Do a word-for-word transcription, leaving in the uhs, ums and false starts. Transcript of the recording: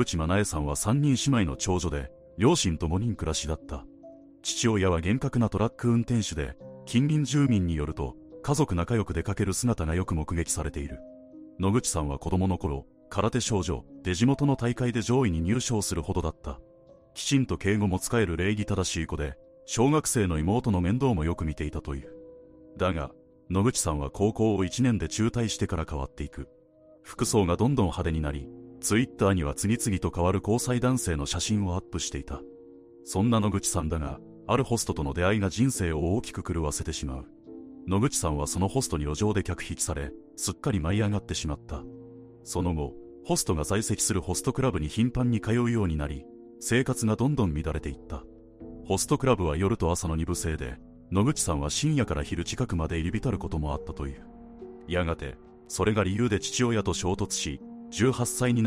内真奈恵さんはさんにん姉妹の長女で、両親とごにん暮らしだった。父親は厳格なトラック運転手で、近隣住民によると、家族仲良く出かける姿がよく目撃されている。野口さんは子供の頃、空手少女で地元の大会で上位に入賞するほどだった。きちんと敬語も使える礼儀正しい子で、小学生の妹の面倒もよく見ていたという。だが、野口さんは高校をいちねんで中退してから変わっていく。服装がどんどん派手になり、ツイッターには次々と変わる交際男性の写真をアップしていた。そんな野口さんだが、あるホストとの出会いが人生を大きく狂わせてしまう。野口さんはそのホストに路上で客引きされ、すっかり舞い上がってしまった。その後、ホストが在籍するホストクラブに頻繁に通うようになり、生活がどんどん乱れていった。ホストクラブは夜と朝の二部制で、野口さんは深夜から昼近くまで入り浸ることもあったという。やがて、それが理由で父親と衝突し、じゅうはっさいになった。